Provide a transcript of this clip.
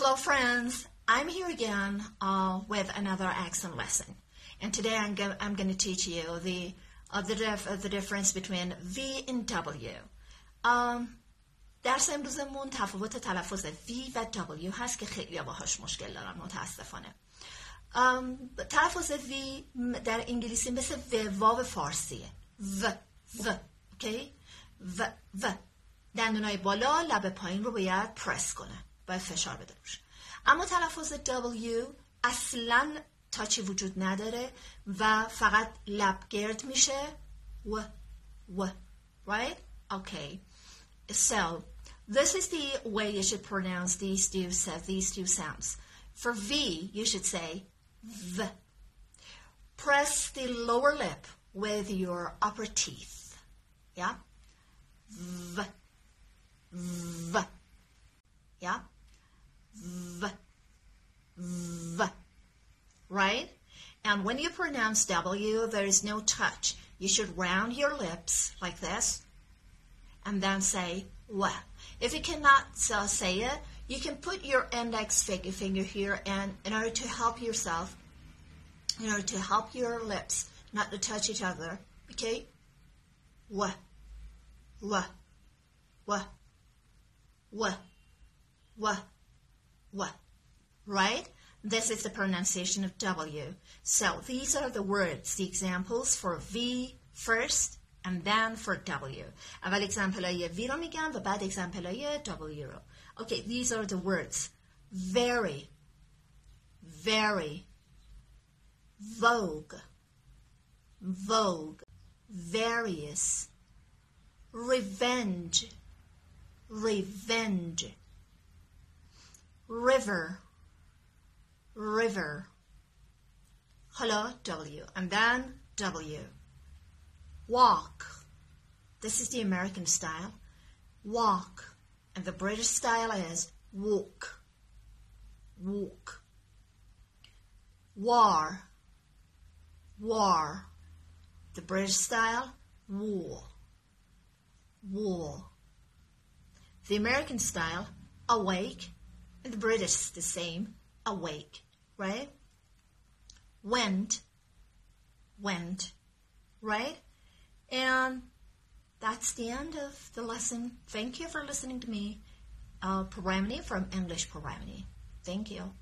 Hello friends, I'm here again with another accent lesson, and today I'm going to teach you the difference between V and W. درس امروزمون تفاوت تلفظ V و W هست که خیلی باهاش مشکل دارم متاسفانه. تلفظ V در انگلیسی مثل واو فارسیه. V اوکی؟ V دندونای بالا لب پایین رو باید پرس کنه. باید فشار بده روش. اما تلفظ W اصلا تاچی وجود نداره و فقط لب گرد میشه و right? Okay. So this is the way you should pronounce these two sounds. For V you should say V. Press the lower lip with your upper teeth. Yeah? V. V. Yeah? V, v, right? And when you pronounce W, there is no touch. You should round your lips like this and then say W. If you cannot say it, you can put your index finger here and in order to help yourself, in order to help your lips not to touch each other, okay? W, W, W, W, W. What? Right? This is the pronunciation of W. So these are the words, the examples for V first and then for W. اول اگزمپلای V رو میگم و بعد اگزمپلای W رو. Okay, these are the words. Very, very, vogue, vogue, various, revenge, revenge. River, river. Hello, W. And then W. Walk. This is the American style. Walk. And the British style is walk. Walk. War. War. The British style, war. War. The American style, awake. The British is the same, awake, right? Went, right? And that's the end of the lesson. Thank you for listening to me, Pouramini from English Pouramini. Thank you.